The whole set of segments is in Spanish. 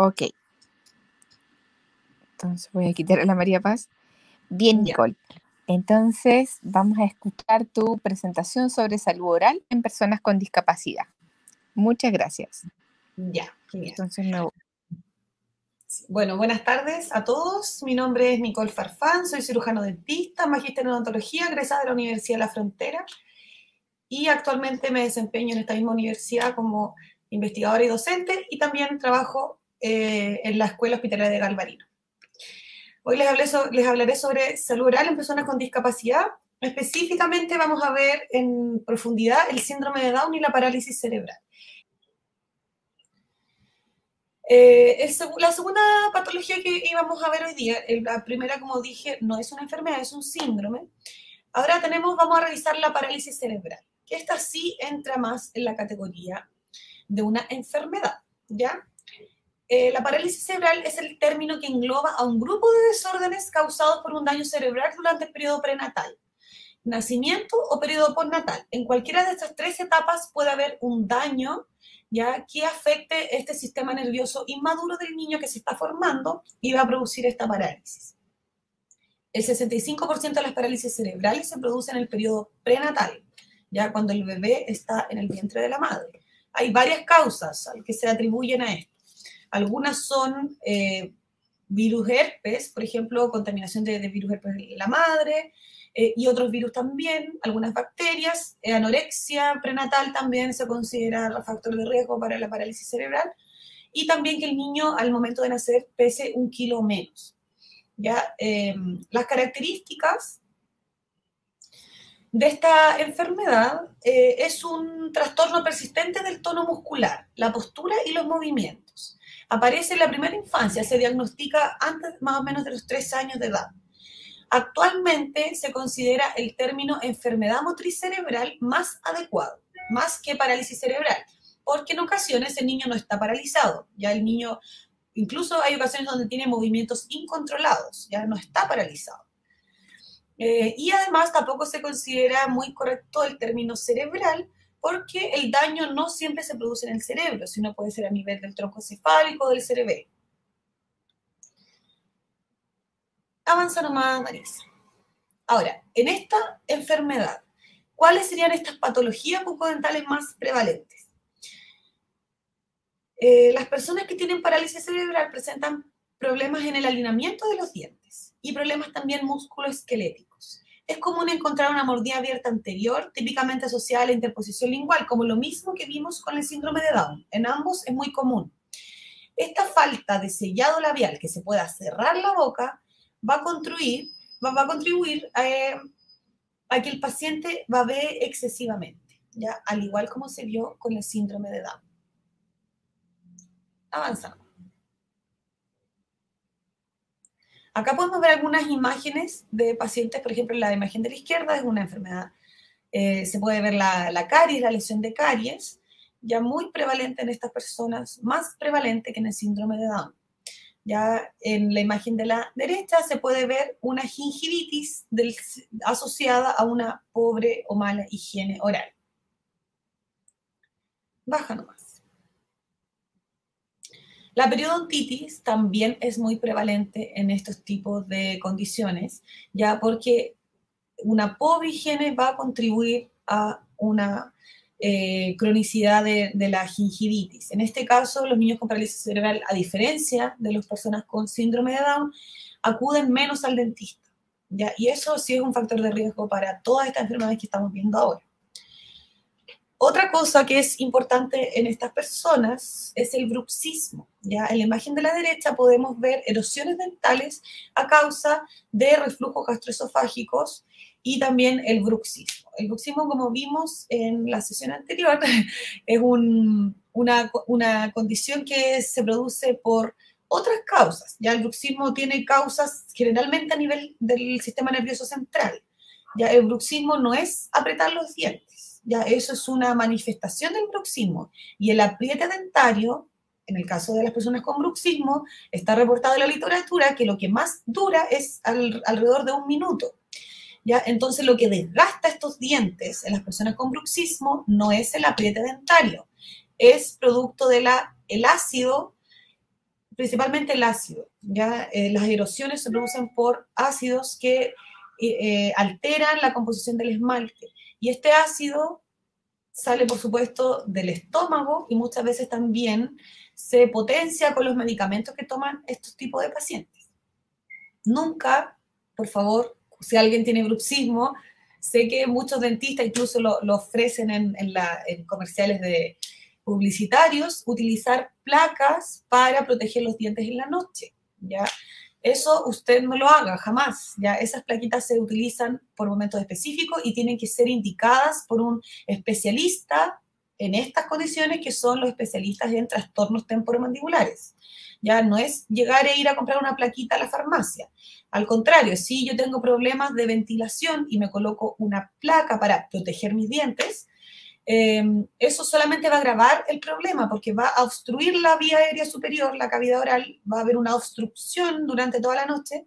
Ok. Entonces voy a quitar a la María Paz. Bien, Nicole. Entonces vamos a escuchar tu presentación sobre salud oral en personas con discapacidad. Muchas gracias. Ya, genial. Entonces no. Bueno, buenas tardes a todos. Mi nombre es Nicole Farfán, soy cirujano dentista, magíster en odontología, egresada de la Universidad de la Frontera. Y actualmente me desempeño en esta misma universidad como investigadora y docente, y también trabajo en la Escuela Hospitalaria de Galvarino. Hoy les hablaré sobre salud oral en personas con discapacidad. Específicamente vamos a ver en profundidad el síndrome de Down y la parálisis cerebral. La segunda patología que íbamos a ver hoy día, la primera, como dije, no es una enfermedad, es un síndrome. Ahora vamos a revisar la parálisis cerebral, que esta sí entra más en la categoría de una enfermedad, ¿ya? La parálisis cerebral es el término que engloba a un grupo de desórdenes causados por un daño cerebral durante el periodo prenatal, nacimiento o periodo postnatal. En cualquiera de estas tres etapas puede haber un daño, ¿ya?, que afecte este sistema nervioso inmaduro del niño que se está formando y va a producir esta parálisis. El 65% de las parálisis cerebrales se producen en el periodo prenatal, ya cuando el bebé está en el vientre de la madre. Hay varias causas que se atribuyen a esto. Algunas son virus herpes, por ejemplo, contaminación de virus herpes en la madre, y otros virus también, algunas bacterias, anorexia prenatal también se considera factor de riesgo para la parálisis cerebral, y también que el niño al momento de nacer pese 1 kilo menos. ¿Ya? Las características de esta enfermedad es un trastorno persistente del tono muscular, la postura y los movimientos. Aparece en la primera infancia, se diagnostica antes más o menos de los 3 años de edad. Actualmente se considera el término enfermedad motriz cerebral más adecuado, más que parálisis cerebral, porque en ocasiones el niño no está paralizado, ya el niño... Incluso hay ocasiones donde tiene movimientos incontrolados, ya no está paralizado. Y además tampoco se considera muy correcto el término cerebral porque el daño no siempre se produce en el cerebro, sino puede ser a nivel del tronco encefálico o del cerebelo. Avanza nomás, Marisa. Ahora, en esta enfermedad, ¿cuáles serían estas patologías bucodentales más prevalentes? Las personas que tienen parálisis cerebral presentan problemas en el alineamiento de los dientes y problemas también musculoesqueléticos. Es común encontrar una mordida abierta anterior, típicamente asociada a la interposición lingual, como lo mismo que vimos con el síndrome de Down. En ambos es muy común. Esta falta de sellado labial, que se pueda cerrar la boca, va a contribuir a que el paciente babee excesivamente, ¿ya?, al igual como se vio con el síndrome de Down. Avanzamos. Acá podemos ver algunas imágenes de pacientes, por ejemplo, la imagen de la izquierda es una enfermedad, se puede ver la caries, la lesión de caries, ya muy prevalente en estas personas, más prevalente que en el síndrome de Down. Ya en la imagen de la derecha se puede ver una gingivitis asociada a una pobre o mala higiene oral. Baja nomás. La periodontitis también es muy prevalente en estos tipos de condiciones, ya porque una pobre higiene va a contribuir a una cronicidad de la gingivitis. En este caso, los niños con parálisis cerebral, a diferencia de las personas con síndrome de Down, acuden menos al dentista, ¿ya? Y eso sí es un factor de riesgo para todas estas enfermedades que estamos viendo ahora. Otra cosa que es importante en estas personas es el bruxismo, ¿ya? En la imagen de la derecha podemos ver erosiones dentales a causa de reflujos gastroesofágicos y también el bruxismo. El bruxismo, como vimos en la sesión anterior, es una condición que se produce por otras causas, ¿ya? El bruxismo tiene causas generalmente a nivel del sistema nervioso central, ¿ya? El bruxismo no es apretar los dientes. Ya, eso es una manifestación del bruxismo. Y el apriete dentario, en el caso de las personas con bruxismo, está reportado en la literatura que lo que más dura es alrededor de 1 minuto. Ya, entonces, lo que desgasta estos dientes en las personas con bruxismo no es el apriete dentario, es producto del ácido principalmente el ácido. ¿Ya? Las erosiones se producen por ácidos que alteran la composición del esmalte. Y este ácido sale, por supuesto, del estómago y muchas veces también se potencia con los medicamentos que toman estos tipos de pacientes. Nunca, por favor, si alguien tiene bruxismo, sé que muchos dentistas incluso lo ofrecen en comerciales de publicitarios, utilizar placas para proteger los dientes en la noche, ¿ya? Eso usted no lo haga jamás, ¿ya? Esas plaquitas se utilizan por momentos específicos y tienen que ser indicadas por un especialista en estas condiciones que son los especialistas en trastornos temporomandibulares. Ya no es llegar e ir a comprar una plaquita a la farmacia. Al contrario, si yo tengo problemas de ventilación y me coloco una placa para proteger mis dientes, eso solamente va a agravar el problema porque va a obstruir la vía aérea superior, la cavidad oral, va a haber una obstrucción durante toda la noche,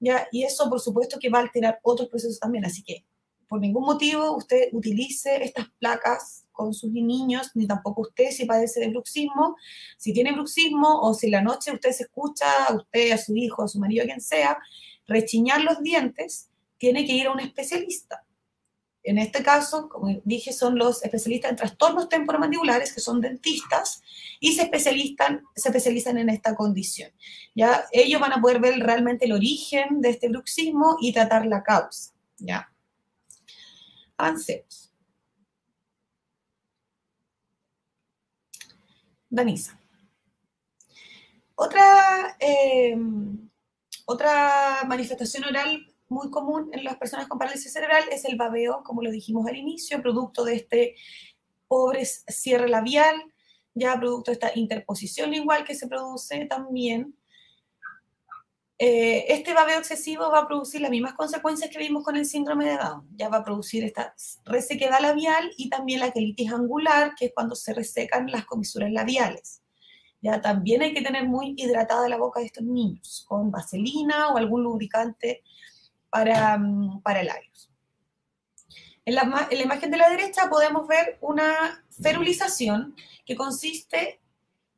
¿ya? Y eso, por supuesto, que va a alterar otros procesos también. Así que, por ningún motivo, usted utilice estas placas con sus niños, ni tampoco usted si padece de bruxismo. Si tiene bruxismo o si en la noche usted se escucha, a usted, a su hijo, a su marido, a quien sea, rechiñar los dientes, tiene que ir a un especialista. En este caso, como dije, son los especialistas en trastornos temporomandibulares, que son dentistas, y se especializan en esta condición. ¿Ya? Ellos van a poder ver realmente el origen de este bruxismo y tratar la causa. ¿Ya? Avancemos. Danisa. Otra manifestación oral muy común en las personas con parálisis cerebral es el babeo, como lo dijimos al inicio, producto de este pobre cierre labial, ya producto de esta interposición lingual que se produce también. Este babeo excesivo va a producir las mismas consecuencias que vimos con el síndrome de Down. Ya va a producir esta resequedad labial y también la quelitis angular, que es cuando se resecan las comisuras labiales. Ya también hay que tener muy hidratada la boca de estos niños con vaselina o algún lubricante para labios. En la imagen de la derecha podemos ver una ferulización que consiste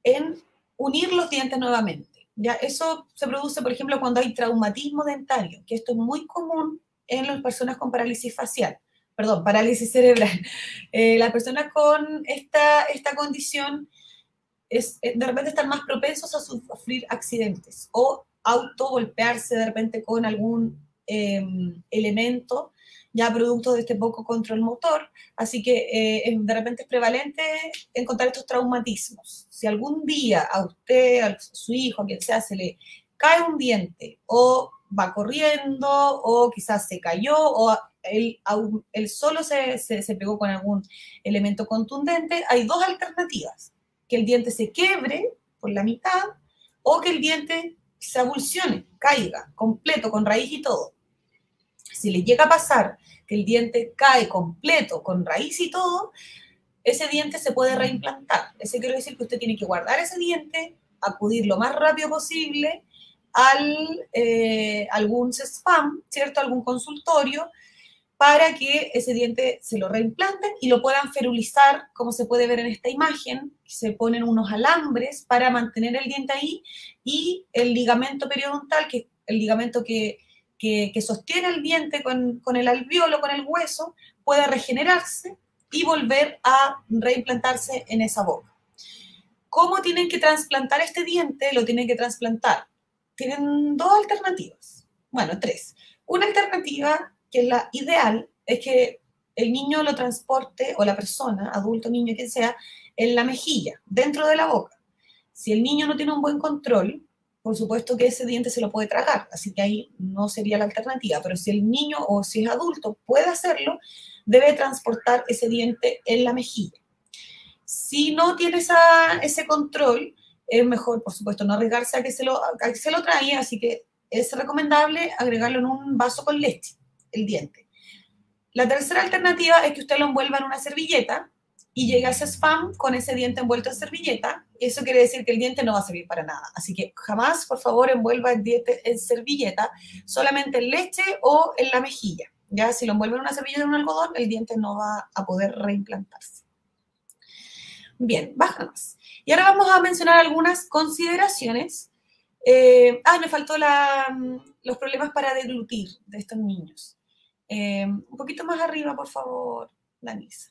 en unir los dientes nuevamente. Ya, eso se produce, por ejemplo, cuando hay traumatismo dentario, que esto es muy común en las personas con parálisis cerebral. Las personas con esta condición de repente están más propensos a sufrir accidentes o autogolpearse de repente con algún elemento ya producto de este poco control motor. Así que de repente es prevalente encontrar estos traumatismos. Si algún día a usted, a su hijo, a quien sea, se le cae un diente o va corriendo o quizás se cayó o él solo se pegó con algún elemento contundente, hay dos alternativas. Que el diente se quiebre por la mitad o que el diente se avulsione, caiga completo, con raíz y todo. Si le llega a pasar que el diente cae completo, con raíz y todo, ese diente se puede reimplantar. Eso quiere decir que usted tiene que guardar ese diente, acudir lo más rápido posible algún CESPAM, ¿cierto? Algún consultorio, para que ese diente se lo reimplanten y lo puedan ferulizar, como se puede ver en esta imagen. Se ponen unos alambres para mantener el diente ahí y el ligamento periodontal, que es el ligamento que sostiene el diente con el alveolo, con el hueso, puede regenerarse y volver a reimplantarse en esa boca. ¿Cómo tienen que trasplantar este diente? Lo tienen que trasplantar. Tienen dos alternativas. Bueno, tres. Una alternativa, que es la ideal, es que el niño lo transporte, o la persona, adulto, niño, quien sea, en la mejilla, dentro de la boca. Si el niño no tiene un buen control, por supuesto que ese diente se lo puede tragar, así que ahí no sería la alternativa. Pero si el niño o si es adulto puede hacerlo, debe transportar ese diente en la mejilla. Si no tiene ese control, es mejor, por supuesto, no arriesgarse a que se lo traiga, así que es recomendable agregarlo en un vaso con leche, el diente. La tercera alternativa es que usted lo envuelva en una servilleta y llegue a ese spam con ese diente envuelto en servilleta. Eso quiere decir que el diente no va a servir para nada. Así que jamás, por favor, envuelva el diente en servilleta, solamente en leche o en la mejilla. Ya, si lo envuelve en una servilleta o en un algodón, el diente no va a poder reimplantarse. Bien, baja más. Y ahora vamos a mencionar algunas consideraciones. Me faltó los problemas para deglutir de estos niños. Un poquito más arriba, por favor, Danisa.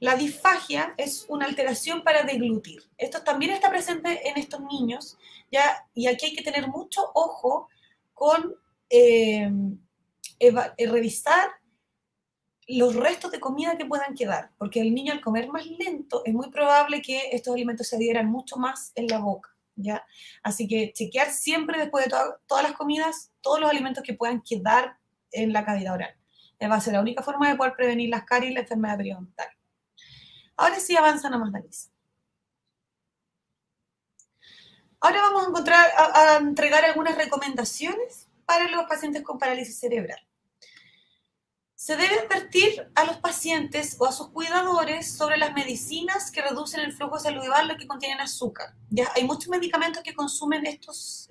La disfagia es una alteración para deglutir. Esto también está presente en estos niños, ya, y aquí hay que tener mucho ojo con revisar los restos de comida que puedan quedar, porque el niño al comer más lento es muy probable que estos alimentos se adhieran mucho más en la boca, ¿ya? Así que chequear siempre después de todas las comidas, todos los alimentos que puedan quedar en la cavidad oral. Va a ser la única forma de poder prevenir las caries y la enfermedad periodontal. Ahora sí avanza nomás, Danisa. Ahora vamos a entregar algunas recomendaciones para los pacientes con parálisis cerebral. Se debe advertir a los pacientes o a sus cuidadores sobre las medicinas que reducen el flujo saludable o que contienen azúcar. Ya hay muchos medicamentos que consumen estos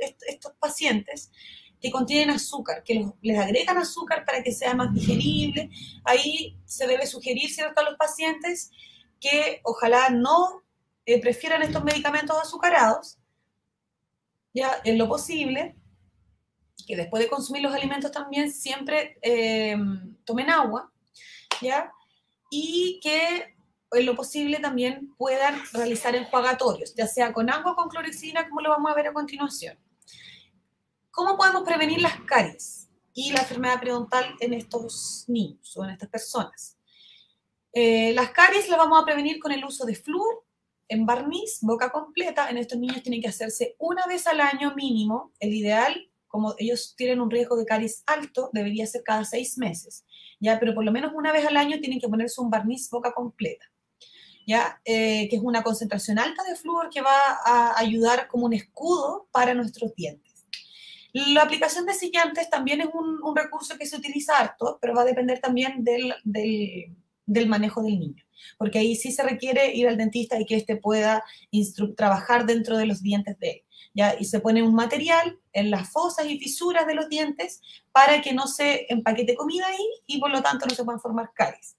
pacientes que contienen azúcar, que les agregan azúcar para que sea más digerible. Ahí se debe sugerir, ¿cierto?, a los pacientes que ojalá no prefieran estos medicamentos azucarados, ya en lo posible, que después de consumir los alimentos también siempre tomen agua, ¿ya? Y que en lo posible también puedan realizar enjuagatorios, ya sea con agua o con clorhexidina, como lo vamos a ver a continuación. ¿Cómo podemos prevenir las caries y la enfermedad periodontal en estos niños o en estas personas? Las caries las vamos a prevenir con el uso de flúor en barniz, boca completa. En estos niños tienen que hacerse una vez al año mínimo. El ideal, como ellos tienen un riesgo de caries alto, debería ser cada 6 meses, ¿ya? Pero por lo menos una vez al año tienen que ponerse un barniz boca completa, ¿ya? Que es una concentración alta de flúor que va a ayudar como un escudo para nuestros dientes. La aplicación de sellantes también es un recurso que se utiliza harto, pero va a depender también del manejo del niño, porque ahí sí se requiere ir al dentista y que éste pueda trabajar dentro de los dientes de él, ¿ya? Y se pone un material en las fosas y fisuras de los dientes para que no se empaquete comida ahí y por lo tanto no se puedan formar caries.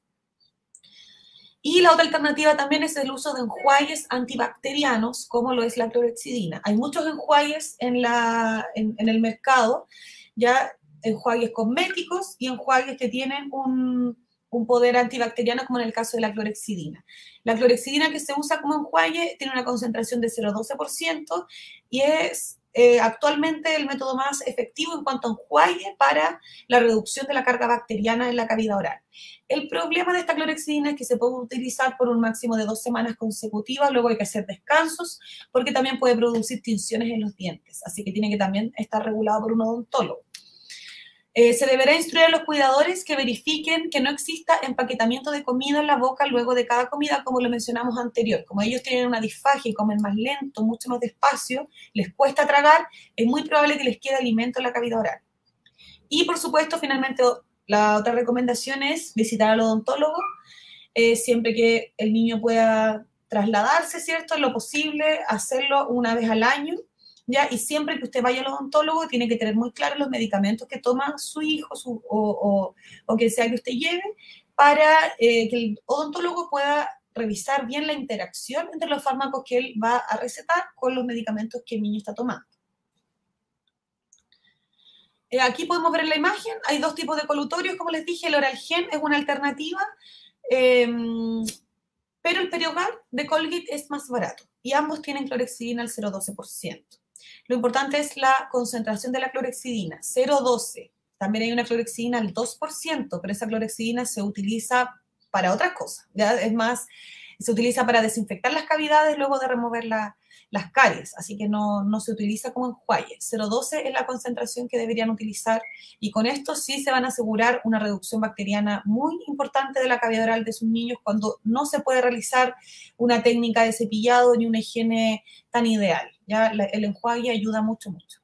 Y la otra alternativa también es el uso de enjuagues antibacterianos, como lo es la clorhexidina. Hay muchos enjuagues en el mercado, ya, enjuagues cosméticos y enjuagues que tienen un poder antibacteriano, como en el caso de la clorhexidina. La clorhexidina que se usa como enjuague tiene una concentración de 0,12% y es actualmente el método más efectivo en cuanto a enjuague para la reducción de la carga bacteriana en la cavidad oral. El problema de esta clorhexidina es que se puede utilizar por un máximo de 2 semanas consecutivas, luego hay que hacer descansos, porque también puede producir tinciones en los dientes, así que tiene que también estar regulado por un odontólogo. Se deberá instruir a los cuidadores que verifiquen que no exista empaquetamiento de comida en la boca luego de cada comida, como lo mencionamos anterior. Como ellos tienen una disfagia y comen más lento, mucho más despacio, les cuesta tragar, es muy probable que les quede alimento en la cavidad oral. Y, por supuesto, finalmente, la otra recomendación es visitar al odontólogo siempre que el niño pueda trasladarse, ¿cierto? En lo posible, hacerlo una vez al año, ¿ya? Y siempre que usted vaya al odontólogo tiene que tener muy claro los medicamentos que toma su hijo o quien sea que usted lleve para que el odontólogo pueda revisar bien la interacción entre los fármacos que él va a recetar con los medicamentos que el niño está tomando. Aquí podemos ver en la imagen, hay 2 tipos de colutorios, como les dije, el Oral-Gen es una alternativa, pero el PerioGard de Colgate es más barato y ambos tienen clorhexidina al 0,12%. Lo importante es la concentración de la clorhexidina, 0,12. También hay una clorhexidina al 2%, pero esa clorhexidina se utiliza para otras cosas, ¿ya? Es más, se utiliza para desinfectar las cavidades luego de remover las caries, así que no se utiliza como enjuague. 0,12 es la concentración que deberían utilizar y con esto sí se van a asegurar una reducción bacteriana muy importante de la cavidad oral de sus niños cuando no se puede realizar una técnica de cepillado ni una higiene tan ideal. Ya el enjuague ayuda mucho, mucho.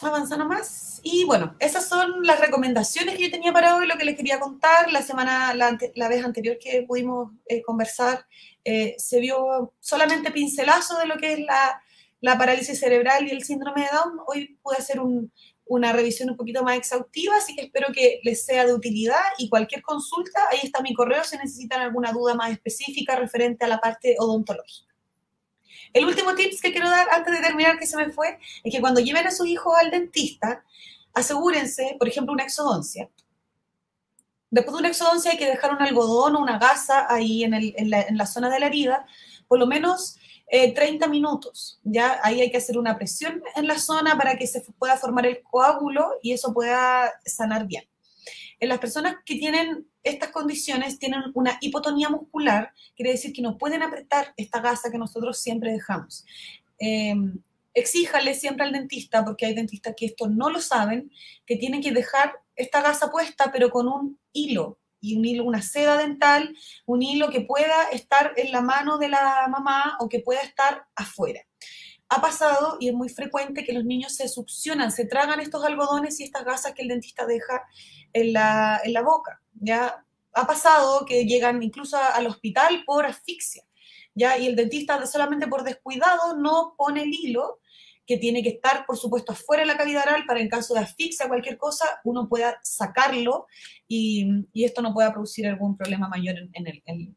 Avanza nomás. Y bueno, esas son las recomendaciones que yo tenía para hoy, lo que les quería contar. La vez anterior que pudimos conversar, se vio solamente pincelazo de lo que es la parálisis cerebral y el síndrome de Down. Hoy pude hacer un, una revisión un poquito más exhaustiva, así que espero que les sea de utilidad y cualquier consulta, ahí está mi correo si necesitan alguna duda más específica referente a la parte odontológica. El último tips que quiero dar antes de terminar, que se me fue, es que cuando lleven a sus hijos al dentista, asegúrense, por ejemplo, una exodoncia. Después de una exodoncia hay que dejar un algodón o una gasa ahí en la zona de la herida, por lo menos 30 minutos, ¿ya? Ahí hay que hacer una presión en la zona para que se pueda formar el coágulo y eso pueda sanar bien. En las personas que tienen estas condiciones tienen una hipotonía muscular, quiere decir que no pueden apretar esta gasa que nosotros siempre dejamos. Exíjale siempre al dentista, porque hay dentistas que esto no lo saben, que tienen que dejar esta gasa puesta pero con un hilo, una seda dental, un hilo que pueda estar en la mano de la mamá o que pueda estar afuera. Ha pasado y es muy frecuente que los niños se succionan, se tragan estos algodones y estas gasas que el dentista deja en la boca, ¿ya? Ha pasado que llegan incluso al hospital por asfixia, ¿ya? Y el dentista solamente por descuidado no pone el hilo, que tiene que estar, por supuesto, afuera de la cavidad oral para en caso de asfixia o cualquier cosa, uno pueda sacarlo y esto no pueda producir algún problema mayor en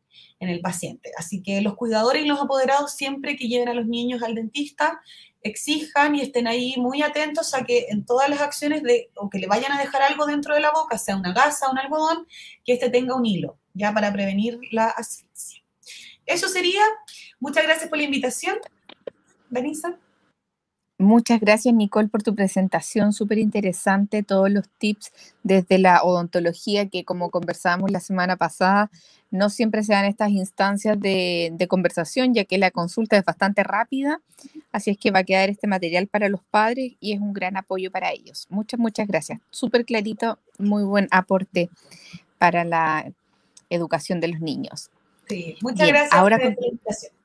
el paciente. Así que los cuidadores y los apoderados siempre que lleven a los niños al dentista exijan y estén ahí muy atentos a que en todas las acciones o que le vayan a dejar algo dentro de la boca, sea una gasa, un algodón, que este tenga un hilo, ya para prevenir la asfixia. Eso sería. Muchas gracias por la invitación, Vanessa. Muchas gracias, Nicole, por tu presentación, súper interesante, todos los tips desde la odontología que, como conversábamos la semana pasada, no siempre se dan estas instancias de conversación, ya que la consulta es bastante rápida, así es que va a quedar este material para los padres y es un gran apoyo para ellos. Muchas gracias. Súper clarito, muy buen aporte para la educación de los niños. Sí, muchas gracias por la invitación.